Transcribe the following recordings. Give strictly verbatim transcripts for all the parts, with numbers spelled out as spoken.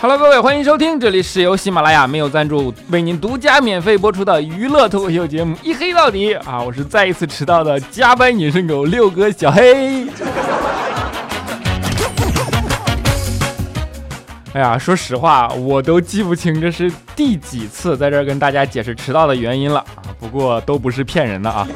Hello， 各位，欢迎收听，这里是由喜马拉雅没有赞助为您独家免费播出的娱乐脱口秀节目《一黑到底》啊！我是再一次迟到的加班隐身狗六哥小黑。哎呀，说实话，我都记不清这是第几次在这儿跟大家解释迟到的原因了啊！不过都不是骗人的啊。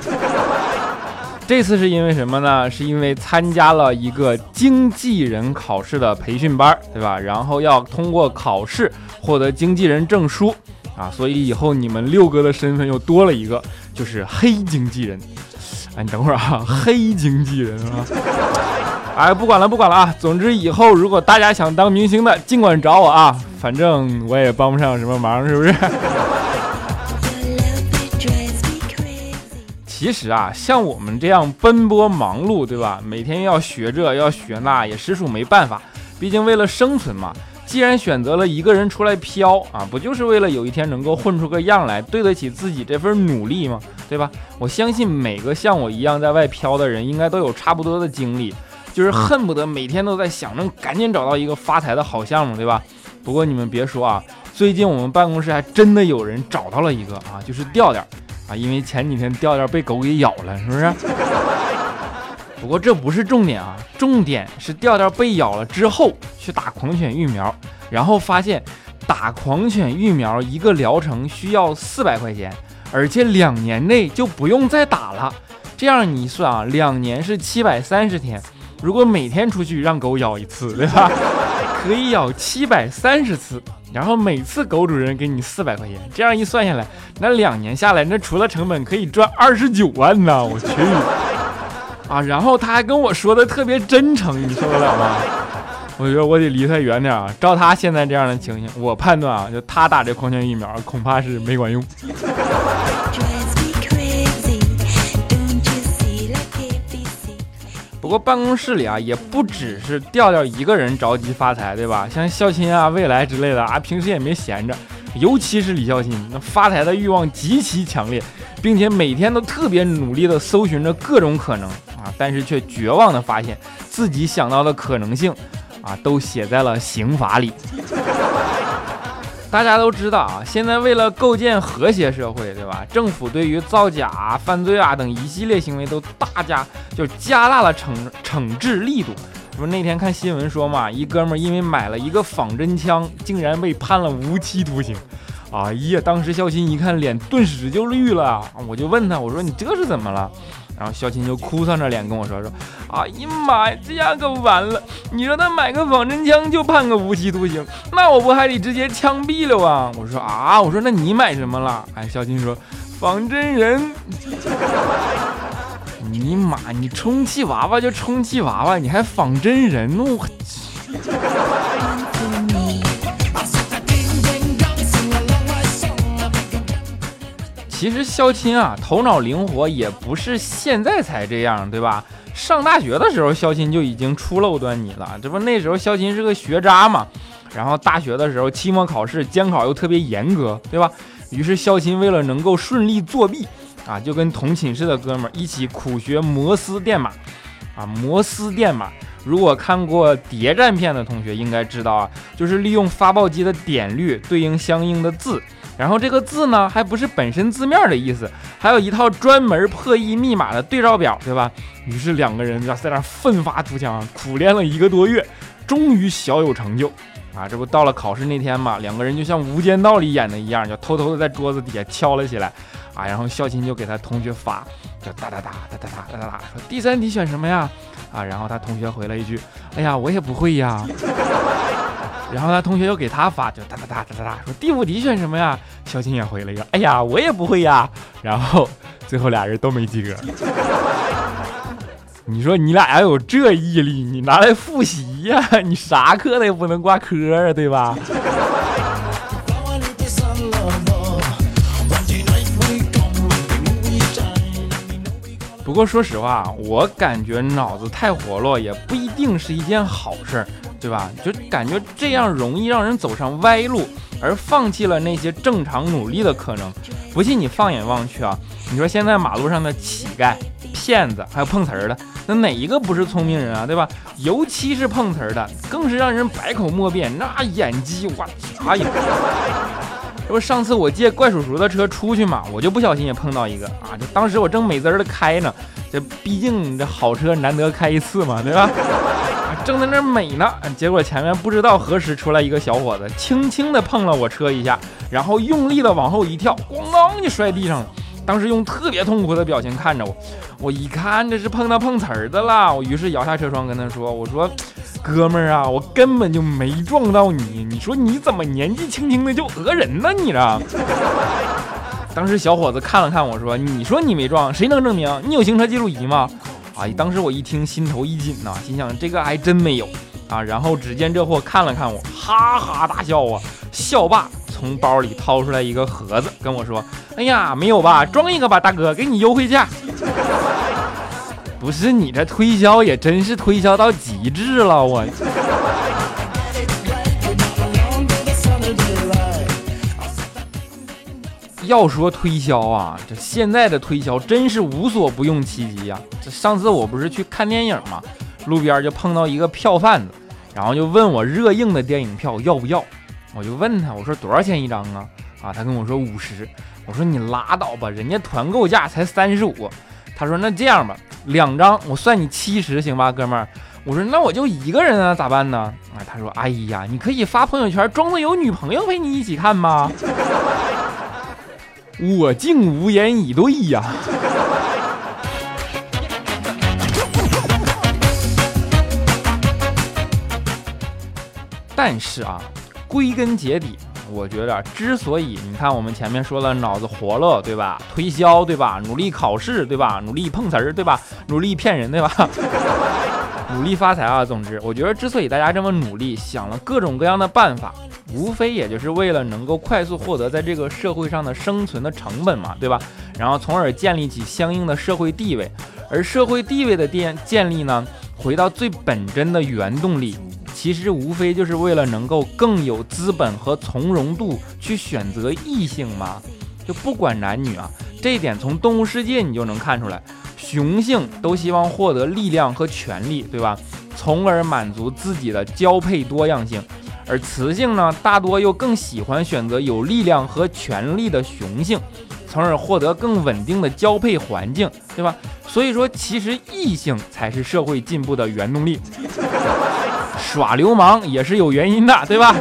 这次是因为什么呢？是因为参加了一个经纪人考试的培训班，对吧？然后要通过考试获得经纪人证书啊，所以以后你们六哥的身份又多了一个，就是黑经纪人。哎，你等会儿啊，黑经纪人啊！哎，不管了，不管了啊！总之以后如果大家想当明星的，尽管找我啊，反正我也帮不上什么忙，是不是？其实啊，像我们这样奔波忙碌，对吧？每天要学这要学那，也实属没办法。毕竟为了生存嘛，既然选择了一个人出来飘啊，不就是为了有一天能够混出个样来，对得起自己这份努力吗？对吧？我相信每个像我一样在外飘的人，应该都有差不多的经历，就是恨不得每天都在想着赶紧找到一个发财的好项目，对吧？不过你们别说啊，最近我们办公室还真的有人找到了一个啊，就是调调。啊，因为前几天调调被狗给咬了，是不是？不过这不是重点啊，重点是调调被咬了之后去打狂犬疫苗，然后发现打狂犬疫苗一个疗程需要四百块钱，而且两年内就不用再打了。这样你算啊，两年是七百三十天，如果每天出去让狗咬一次，对吧？可以咬七百三十次。然后每次狗主人给你四百块钱，这样一算下来，那两年下来，那除了成本可以赚二十九万呢！我去啊！然后他还跟我说的特别真诚，你受得了吗？我觉得我得离他远点啊！照他现在这样的情形，我判断啊，就他打这狂犬疫苗恐怕是没管用。不过办公室里啊，也不只是调调一个人着急发财，对吧？像孝钦啊、未来之类的啊，平时也没闲着，尤其是李孝钦，那发财的欲望极其强烈，并且每天都特别努力的搜寻着各种可能啊，但是却绝望的发现自己想到的可能性啊，都写在了刑法里。大家都知道啊，现在为了构建和谐社会，对吧？政府对于造假、啊、犯罪啊等一系列行为都大加就加大了惩惩治力度。不是那天看新闻说嘛，一哥们因为买了一个仿真枪，竟然被判了无期徒刑。啊呀，当时孝钦一看脸顿时就绿了，我就问他，我说你这是怎么了？然后孝钦就哭丧着脸跟我说说，哎呀妈呀，这样可完了！你说他买个仿真枪就判个无期徒刑，那我不还得直接枪毙了啊？我说啊，我说那你买什么了？哎，孝钦说仿真人。你妈，你充气娃娃就充气娃娃，你还仿真人？我其实孝钦啊，头脑灵活也不是现在才这样，对吧？上大学的时候，孝钦就已经初露端倪了。这不那时候孝钦是个学渣嘛，然后大学的时候期末考试监考又特别严格，对吧？于是孝钦为了能够顺利作弊啊，就跟同寝室的哥们儿一起苦学摩斯电码啊，摩斯电码。如果看过谍战片的同学应该知道啊，就是利用发报机的点率对应相应的字。然后这个字呢，还不是本身字面的意思，还有一套专门破译密码的对照表，对吧？于是两个人在那奋发图强，苦练了一个多月，终于小有成就啊！这不到了考试那天嘛，两个人就像《无间道》里演的一样，就偷偷的在桌子底下敲了起来啊！然后孝钦就给他同学发，就哒哒哒哒哒哒哒哒哒，说第三题选什么呀？啊！然后他同学回了一句：“哎呀，我也不会呀。”然后他同学又给他发，就哒哒哒哒哒哒，说第五题选什么呀？孝钦也回了一个，哎呀，我也不会呀。然后最后俩人都没及格。你说你俩要有这毅力，你拿来复习呀、啊，你啥课的也不能挂科啊，对吧？不过说实话，我感觉脑子太活络也不一定是一件好事，对吧？就感觉这样容易让人走上歪路，而放弃了那些正常努力的可能。不信你放眼望去啊，你说现在马路上的乞丐骗子，还有碰瓷儿的，那哪一个不是聪明人啊，对吧？尤其是碰瓷儿的，更是让人百口莫辩，那演技哇，啥演技？这不上次我借怪叔叔的车出去嘛，我就不小心也碰到一个啊，这当时我正美滋儿的开呢，这毕竟这好车难得开一次嘛，对吧？正在那美呢，结果前面不知道何时出来一个小伙子，轻轻的碰了我车一下，然后用力的往后一跳，咣当就摔地上了。当时用特别痛苦的表情看着我，我一看这是碰到碰瓷儿的了，我于是摇下车窗跟他说：“我说，哥们儿啊，我根本就没撞到你，你说你怎么年纪轻轻的就讹人呢你这？”当时小伙子看了看我说：“你说你没撞，谁能证明？你有行车记录仪吗？”啊！当时我一听，心头一紧呐、啊，心想这个还真没有啊。然后只见这货看了看我，哈哈大笑啊，笑罢从包里掏出来一个盒子，跟我说：“哎呀，没有吧？装一个吧，大哥，给你优惠价。”不是你这推销也真是推销到极致了，我。要说推销啊，这现在的推销真是无所不用其极啊。这上次我不是去看电影嘛，路边就碰到一个票贩子，然后就问我热映的电影票要不要。我就问他，我说多少钱一张啊？啊，他跟我说五十。我说你拉倒吧，人家团购价才三十五。他说那这样吧，两张我算你七十，行吧，哥们儿？我说那我就一个人啊，咋办呢？啊，他说哎呀，你可以发朋友圈，装作有女朋友陪你一起看吗？我竟无言以对呀、啊！但是啊，归根结底，我觉得之所以你看我们前面说了脑子活络，对吧？推销，对吧？努力考试，对吧？努力碰瓷儿，对吧？努力骗人，对吧？努力发财啊！总之，我觉得之所以大家这么努力，想了各种各样的办法，无非也就是为了能够快速获得在这个社会上的生存的成本嘛，对吧？然后从而建立起相应的社会地位，而社会地位的建立呢，回到最本真的原动力，其实无非就是为了能够更有资本和从容度去选择异性嘛，就不管男女啊，这一点从动物世界你就能看出来。雄性都希望获得力量和权力，对吧？从而满足自己的交配多样性。而雌性呢，大多又更喜欢选择有力量和权力的雄性，从而获得更稳定的交配环境，对吧？所以说，其实异性才是社会进步的原动力。耍流氓也是有原因的，对吧？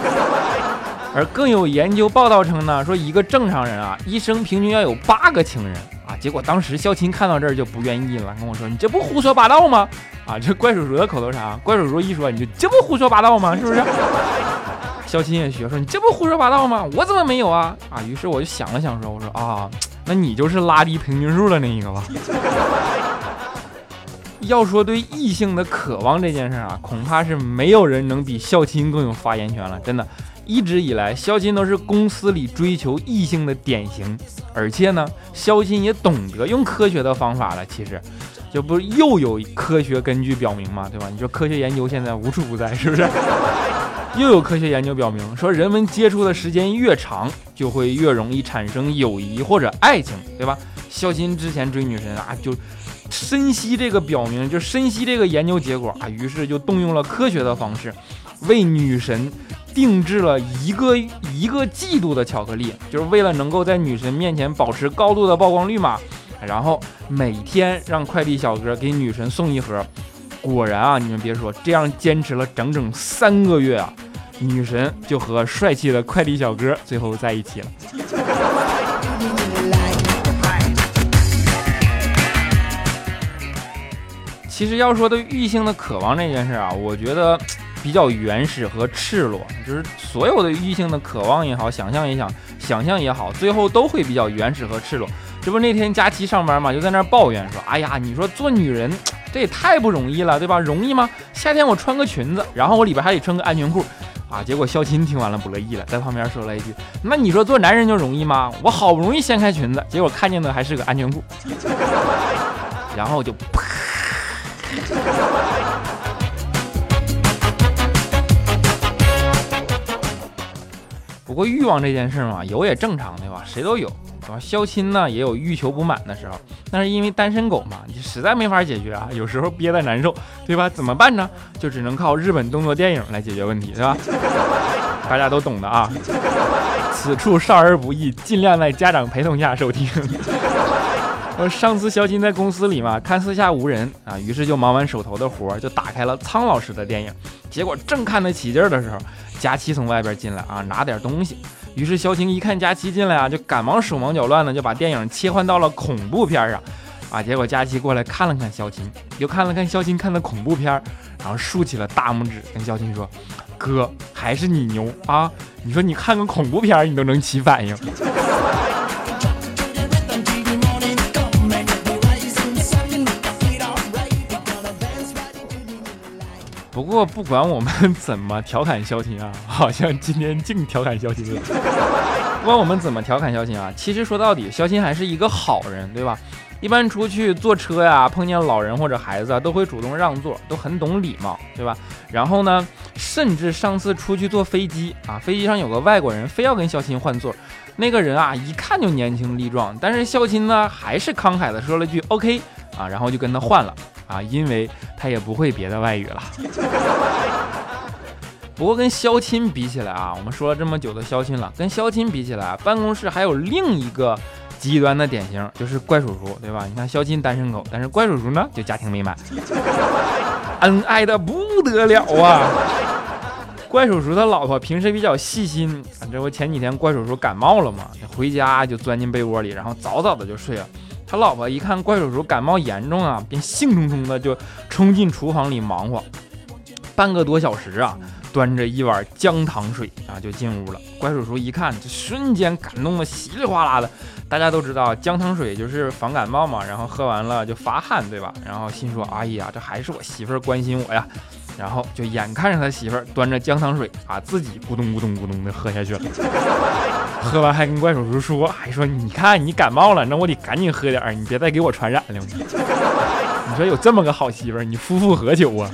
而更有研究报道称呢，说一个正常人啊，一生平均要有八个情人。结果当时肖琴看到这儿就不愿意了，跟我说：“你这不胡说八道吗？”啊，这怪叔叔的口头禅，怪叔叔一说，你就这不胡说八道吗？是不是？肖琴也学说：“你这不胡说八道吗？我怎么没有啊？”啊，于是我就想了想说：“我说啊，那你就是拉低平均数的那一个吧。”要说对异性的渴望这件事啊，恐怕是没有人能比肖琴更有发言权了，真的。一直以来，肖钦都是公司里追求异性的典型，而且呢，肖钦也懂得用科学的方法了。其实，这不又有科学根据表明嘛，对吧？你说科学研究现在无处不在，是不是？又有科学研究表明，说人们接触的时间越长，就会越容易产生友谊或者爱情，对吧？肖钦之前追女神啊，就深悉这个表明，就深悉这个研究结果啊，于是就动用了科学的方式，为女神定制了一个一个季度的巧克力，就是为了能够在女神面前保持高度的曝光率嘛。然后每天让快递小哥给女神送一盒。果然啊，你们别说，这样坚持了整整三个月啊，女神就和帅气的快递小哥最后在一起了。其实要说对异性的渴望这件事啊，我觉得比较原始和赤裸，就是所有的异性的渴望也好，想象也想想象也好，最后都会比较原始和赤裸。这不那天佳琪上班嘛，就在那抱怨说：“哎呀，你说做女人这也太不容易了，对吧？容易吗？夏天我穿个裙子，然后我里边还得穿个安全裤啊。”结果肖钦听完了不乐意了，在旁边说了一句：“那你说做男人就容易吗？我好不容易掀开裙子，结果看见的还是个安全裤。”然后就啪。不过欲望这件事嘛，有也正常对吧？谁都有，对吧？相亲呢也有欲求不满的时候，但是因为单身狗嘛，你实在没法解决啊，有时候憋得难受，对吧？怎么办呢？就只能靠日本动作电影来解决问题，对吧？大家都懂的啊。此处少儿不宜，尽量在家长陪同下收听。我上次肖金在公司里嘛，看四下无人啊，于是就忙完手头的活，就打开了苍老师的电影。结果正看得起劲儿的时候，佳琪从外边进来啊，拿点东西。于是肖金一看佳琪进来啊，就赶忙手忙脚乱的就把电影切换到了恐怖片上啊。结果佳琪过来看了看肖金，又看了看肖金看的恐怖片，然后竖起了大拇指跟肖金说：“哥，还是你牛啊！你说你看个恐怖片你都能起反应。”不过不管我们怎么调侃消停啊，好像今天净调侃消停了。不管我们怎么调侃消停啊，其实说到底消停还是一个好人，对吧？一般出去坐车呀、啊，碰见老人或者孩子啊，都会主动让座，都很懂礼貌，对吧？然后呢，甚至上次出去坐飞机啊，飞机上有个外国人非要跟肖钦换座，那个人啊一看就年轻力壮，但是肖钦呢还是慷慨的说了句 OK 啊，然后就跟他换了。啊，因为他也不会别的外语了。不过跟肖钦比起来啊，我们说了这么久的肖钦了，跟肖钦比起来，办公室还有另一个极端的典型，就是怪叔叔，对吧？你看肖钦单身狗，但是怪叔叔呢，就家庭美满，恩爱的不得了啊。怪叔叔的老婆平时比较细心，这不前几天怪叔叔感冒了嘛，回家就钻进被窝里，然后早早的就睡了。他老婆一看怪叔叔感冒严重啊，便兴冲冲的就冲进厨房里忙活，半个多小时啊，端着一碗姜糖水啊就进屋了。怪叔叔一看，就瞬间感动的稀里哗啦的。大家都知道姜糖水就是防感冒嘛，然后喝完了就发汗，对吧？然后心说：“哎呀，这还是我媳妇儿关心我呀。”然后就眼看着他媳妇儿端着姜糖水啊，自己咕咚咕咚咕咚的喝下去了。喝完还跟怪叔叔说，还说你看你感冒了，那我得赶紧喝点，你别再给我传染了。你说有这么个好媳妇儿，你夫复何求啊？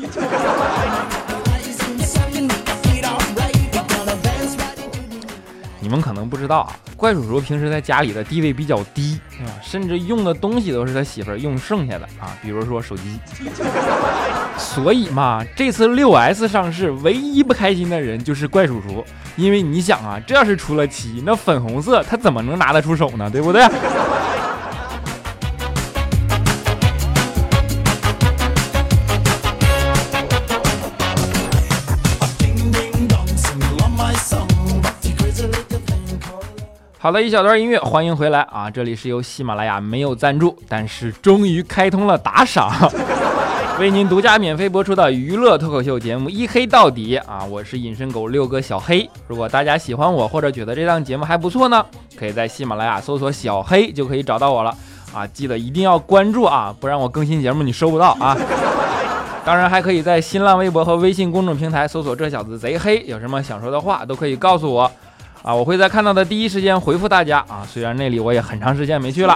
你们可能不知道啊，怪叔叔平时在家里的地位比较低，甚至用的东西都是他媳妇儿用剩下的啊，比如说手机。所以嘛，这次 六 S 上市，唯一不开心的人就是怪叔叔，因为你想啊，这要是出了七，那粉红色他怎么能拿得出手呢？对不对？好的，一小段音乐，欢迎回来啊！这里是由喜马拉雅没有赞助，但是终于开通了打赏，为您独家免费播出的娱乐脱口秀节目《一黑到底》啊！我是隐身狗六哥小黑。如果大家喜欢我，或者觉得这档节目还不错呢，可以在喜马拉雅搜索小黑就可以找到我了啊！记得一定要关注啊，不然我更新节目你收不到啊！当然还可以在新浪微博和微信公众平台搜索“这小子贼黑”，有什么想说的话都可以告诉我。啊，我会在看到的第一时间回复大家啊，虽然那里我也很长时间没去了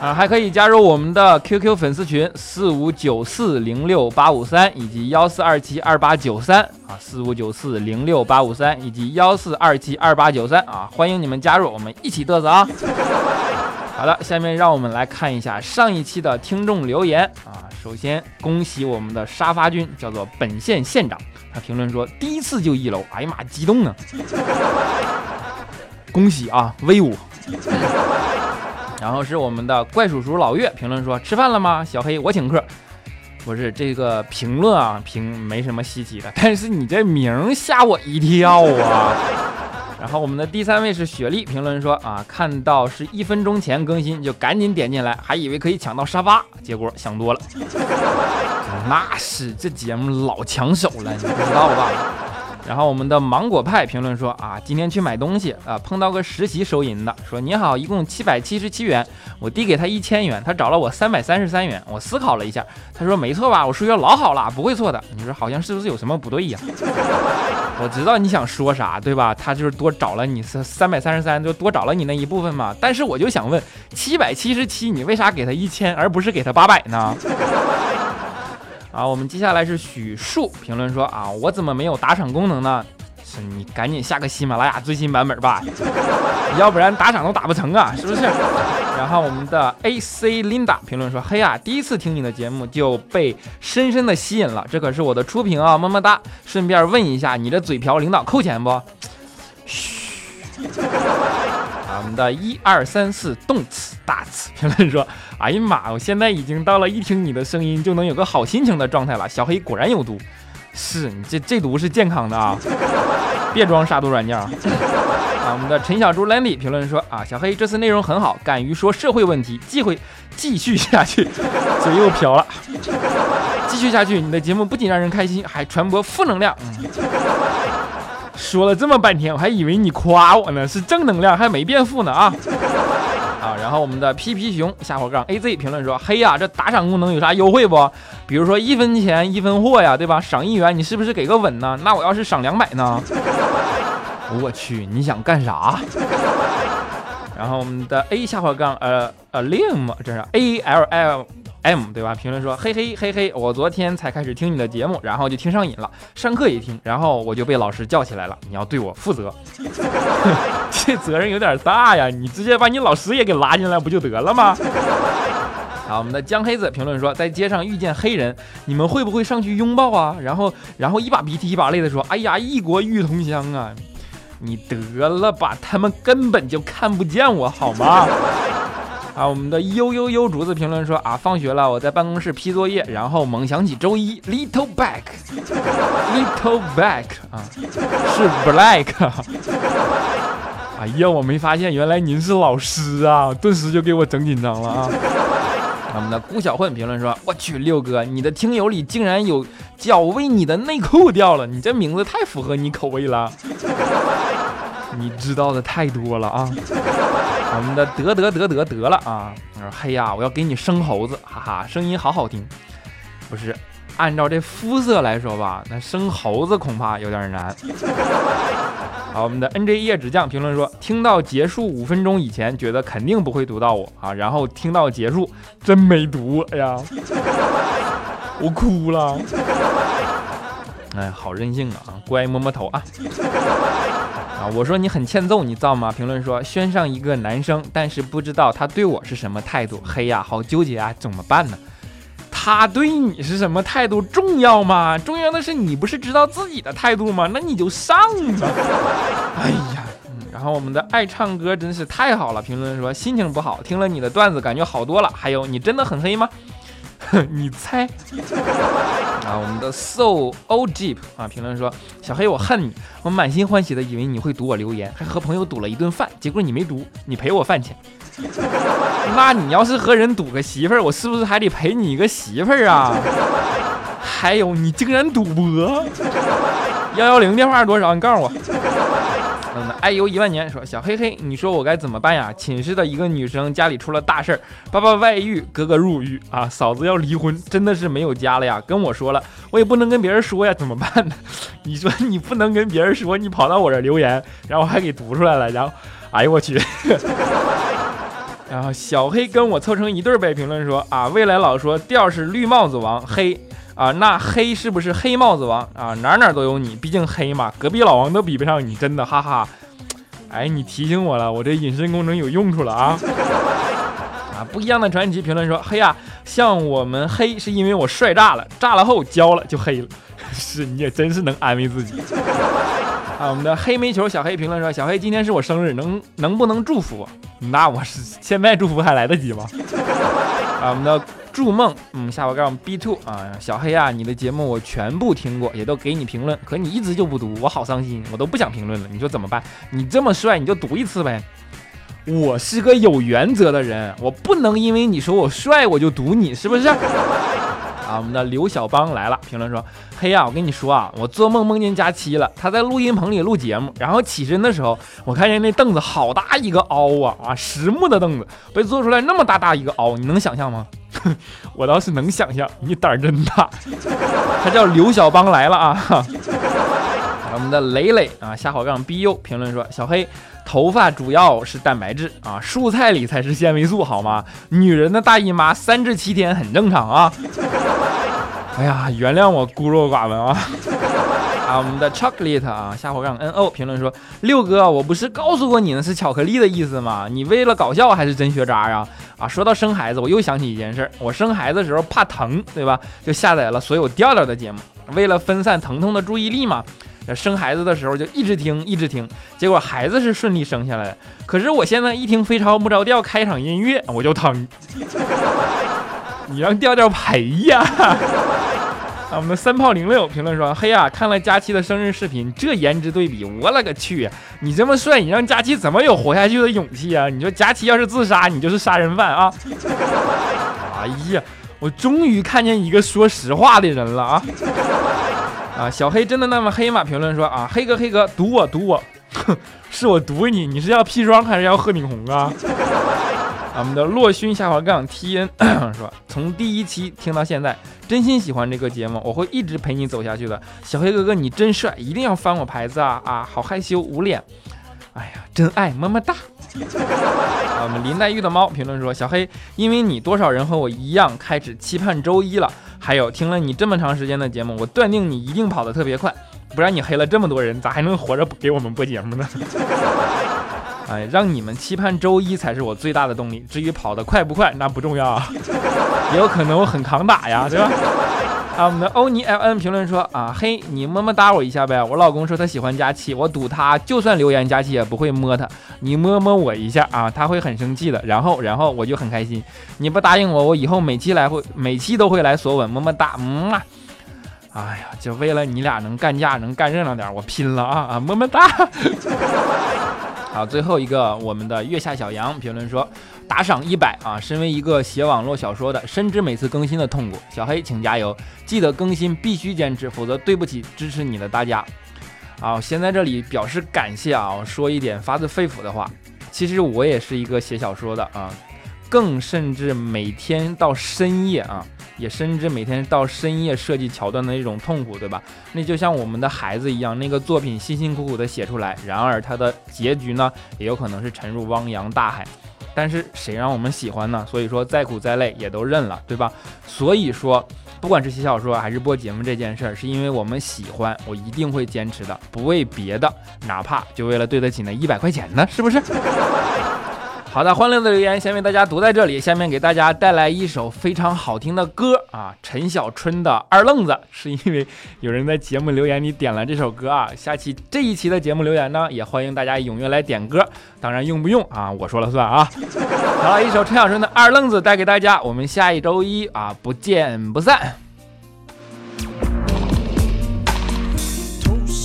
啊，还可以加入我们的 Q Q 粉丝群四五九四零六八五三以及幺四二七二八九三啊，四五九四零六八五三以及幺四二七二八九三啊，欢迎你们加入，我们一起嘚瑟啊！好的，下面让我们来看一下上一期的听众留言啊，首先恭喜我们的沙发君，叫做本县县长。他评论说：“第一次就一楼，哎呀妈，激动呢！恭喜啊，威武！”然后是我们的怪叔叔老岳评论说：“吃饭了吗？小黑，我请客。”不是这个评论啊，评没什么稀奇的，但是你这名吓我一跳啊！然后我们的第三位是雪莉，评论说：“啊，看到是一分钟前更新，就赶紧点进来，还以为可以抢到沙发，结果想多了。”那是这节目老抢手了，你不知道吧？然后我们的芒果派评论说啊，今天去买东西啊，碰到个实习收银的，说你好，一共七百七十七元，我递给他一千元，他找了我三百三十三元，我思考了一下，他说没错吧，我数学老好了，不会错的。你说好像是不是有什么不对呀？我知道你想说啥，对吧？他就是多找了你三百三十三，就多找了你那一部分嘛。但是我就想问，七百七十七，你为啥给他一千，而不是给他八百呢？啊，我们接下来是许树评论说啊，我怎么没有打赏功能呢？是你赶紧下个喜马拉雅最新版本吧，要不然打赏都打不成啊，是不是？然后我们的 A C Linda 评论说，嘿啊，第一次听你的节目就被深深的吸引了，这可是我的初评啊，么么哒。顺便问一下，你的嘴瓢领导扣钱不？嘘。啊，我们的一二三四动词大词评论说，哎呀妈，我现在已经到了一听你的声音就能有个好心情的状态了，小黑果然有毒。是你这这毒是健康的啊，别装杀毒软件啊！啊，我们的陈小猪 Landy 评论说啊，小黑这次内容很好，敢于说社会问题，继续继续下去，嘴又瓢了，继续下去，你的节目不仅让人开心，还传播负能量。嗯、说了这么半天，我还以为你夸我呢，是正能量还没变负呢啊！啊，然后我们的 P P 熊下火杠 A Z 评论说，嘿呀、啊，这打赏功能有啥优惠不？比如说一分钱一分货呀，对吧？赏一元，你是不是给个稳呢？那我要是赏两百呢？我去，你想干啥？然后我们的 A 下火杠呃呃 Lim 这是 A L L M 对吧？评论说，嘿嘿嘿嘿，我昨天才开始听你的节目，然后就听上瘾了，上课也听，然后我就被老师叫起来了，你要对我负责。这责任有点大呀，你直接把你老师也给拉进来不就得了吗？好，我们的江黑子评论说，在街上遇见黑人，你们会不会上去拥抱啊？然后，然后一把鼻涕一把泪的说，哎呀，异国遇同乡啊！你得了吧，他们根本就看不见我，好吗？啊，我们的悠悠悠竹子评论说啊，放学了，我在办公室批作业，然后猛想起周一 little back little back 啊，是 black 啊。哎呀，我没发现，原来您是老师啊，顿时就给我整紧张了啊。我们的顾小混评论说，我去六哥，你的听友里竟然有叫为你的内裤掉了，你这名字太符合你口味了，你知道的太多了啊。我们的得得得得得了啊，我说嘿呀，我要给你生猴子，哈哈，声音好好听。不是按照这肤色来说吧，那生猴子恐怕有点难。好，我们的 N J 叶纸匠评论说，听到结束五分钟以前觉得肯定不会读到我啊，然后听到结束真没读，哎呀，我哭了，哎，好任性啊，乖摸摸头啊。啊，我说你很欠揍，你造吗？评论说，宣上一个男生，但是不知道他对我是什么态度，嘿呀，好纠结啊，怎么办呢？他对你是什么态度重要吗？重要的是你不是知道自己的态度吗？那你就上吧。哎呀、嗯、然后我们的爱唱歌真是太好了评论说，心情不好，听了你的段子感觉好多了，还有你真的很黑吗？你猜啊，我们的 So O Jeep 啊评论说，小黑我恨你，我满心欢喜的以为你会读我留言，还和朋友赌了一顿饭，结果你没读，你赔我饭钱。那你要是和人赌个媳妇儿，我是不是还得陪你一个媳妇儿啊？还有你竟然赌博，幺幺零电话多少？你告诉我。嗯，爱游一万年说，小黑黑，你说我该怎么办呀？寝室的一个女生家里出了大事儿，爸爸外遇，哥哥入狱啊，嫂子要离婚，真的是没有家了呀。跟我说了，我也不能跟别人说呀，怎么办呢？你说你不能跟别人说，你跑到我这留言，然后还给读出来了，然后，哎呦我去。然后小黑跟我凑成一对呗，评论说啊，未来老说调是绿帽子王黑啊，那黑是不是黑帽子王啊？哪哪都有你，毕竟黑嘛，隔壁老王都比不上你，真的哈哈。哎，你提醒我了，我这隐身功能有用处了啊！啊，不一样的传奇评论说，黑呀、啊，像我们黑是因为我帅炸了，炸了后焦了就黑了，是你也真是能安慰自己。啊，我们的黑煤球小黑评论说：“小黑，今天是我生日，能能不能祝福我？那我是现在祝福还来得及吗？”啊，我们的祝梦，嗯，下巴杠 B 二啊，小黑啊，你的节目我全部听过，也都给你评论，可你一直就不读，我好伤心，我都不想评论了。你说怎么办？你这么帅，你就读一次呗。我是个有原则的人，我不能因为你说我帅我就读你，是不是？啊，我们的刘小邦来了，评论说：“嘿呀、啊，我跟你说啊，我做梦梦见佳期了，他在录音棚里录节目，然后起身的时候，我看见那凳子好大一个凹啊啊，实木的凳子被做出来那么大大一个凹，你能想象吗？我倒是能想象，你胆儿真大。他叫刘小邦来了啊。”我们的磊磊啊，下火杠 B U 评论说：“小黑，头发主要是蛋白质啊，蔬菜里才是纤维素，好吗？女人的大姨妈三至七天很正常啊。”哎呀，原谅我孤陋寡闻啊。啊，我们的 chocolate 啊，下回让 N O 评论说，六哥，我不是告诉过你呢是巧克力的意思吗？你为了搞笑还是真学渣啊？啊，说到生孩子，我又想起一件事，我生孩子的时候怕疼，对吧？就下载了所有调调的节目，为了分散疼痛的注意力嘛。生孩子的时候就一直听一直听，结果孩子是顺利生下来的，可是我现在一听非常不着调开场音乐我就疼。你让调调赔呀！啊，我们的三炮零六评论说，嘿呀、啊，看了佳期的生日视频，这颜值对比，我勒个去！你这么帅，你让佳期怎么有活下去的勇气啊？你说佳期要是自杀，你就是杀人犯啊！哎呀，我终于看见一个说实话的人了啊！啊，小黑真的那么黑吗？评论说啊，黑哥黑哥，毒我毒我，是我毒你，你是要砒霜还是要鹤顶红啊？我们的洛勋下滑杠 T N 说，从第一期听到现在，真心喜欢这个节目，我会一直陪你走下去的。小黑哥哥你真帅，一定要翻我牌子啊啊！好害羞捂脸，哎呀，真爱么么哒。啊，我们林黛玉的猫评论说，小黑，因为你多少人和我一样开始期盼周一了，还有听了你这么长时间的节目，我断定你一定跑得特别快，不然你黑了这么多人，咋还能活着给我们播节目呢？哎，让你们期盼周一才是我最大的动力。至于跑得快不快，那不重要，也有可能我很扛打呀，对吧？啊，我们的欧尼 L N 评论说啊，嘿，你么么哒我一下呗。我老公说他喜欢佳期，我赌他就算留言佳期也不会摸他，你摸摸我一下啊，他会很生气的。然后，然后我就很开心。你不答应我，我以后每期来会，每期都会来索吻，么么哒，嗯啊。哎呀，就为了你俩能干架，能干热闹点，我拼了啊啊，么么哒。好，最后一个，我们的月下小杨评论说，打赏一百啊！身为一个写网络小说的，深知每次更新的痛苦。小黑，请加油！记得更新必须坚持，否则对不起支持你的大家。啊，先在这里表示感谢啊！说一点发自肺腑的话，其实我也是一个写小说的啊，更甚至每天到深夜啊。也深知每天到深夜设计桥段的一种痛苦，对吧？那就像我们的孩子一样，那个作品辛辛苦苦的写出来，然而它的结局呢，也有可能是沉入汪洋大海。但是谁让我们喜欢呢？所以说再苦再累也都认了，对吧？所以说，不管是写小说还是播节目这件事儿，是因为我们喜欢，我一定会坚持的，不为别的，哪怕就为了对得起那一百块钱呢，是不是？好的，欢乐的留言先为大家读在这里，下面给大家带来一首非常好听的歌啊，陈小春的二愣子，是因为有人在节目留言里点了这首歌啊，下期这一期的节目留言呢，也欢迎大家踊跃来点歌，当然用不用啊，我说了算啊。好了，一首陈小春的二愣子带给大家，我们下一周一啊，不见不散。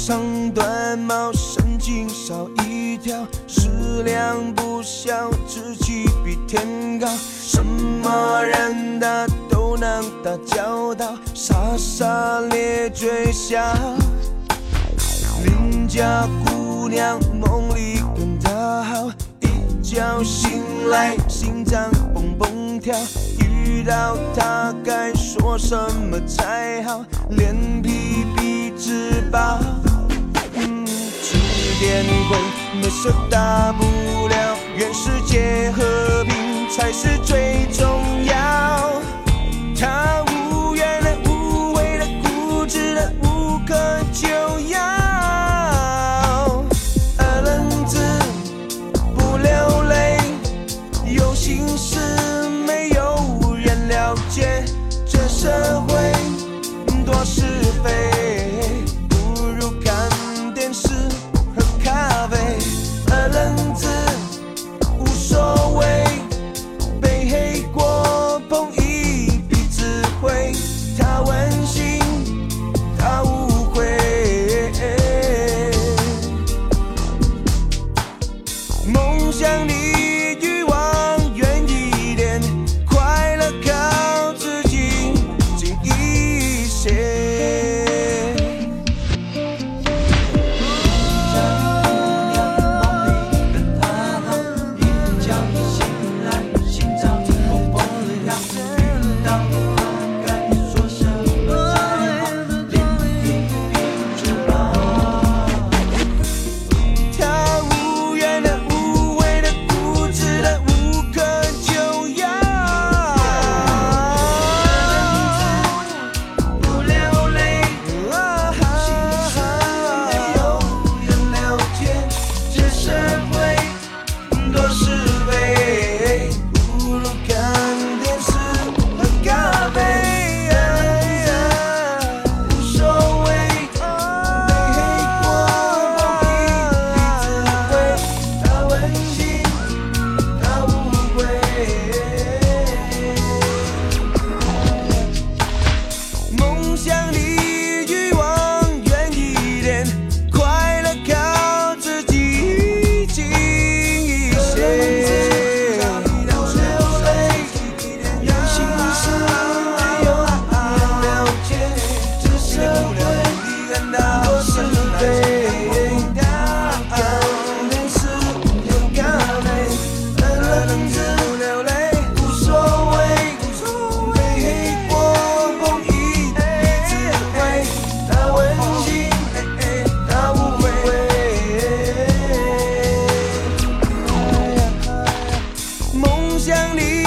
长短毛，神经少一条，食量不小，志气比天高，什么人的都能打交道，傻傻咧嘴笑，邻家姑娘梦里跟她好，一觉醒来心脏蹦蹦跳，遇到她该说什么才好，脸皮比纸薄。点鬼没事大不了，愿世界和平才是最重要。他无怨的、无悔的、固执的、无可救药。二愣子不流泪，有心事没有人了解，这社会多是非。二愣子无所谓，被黑过。想你。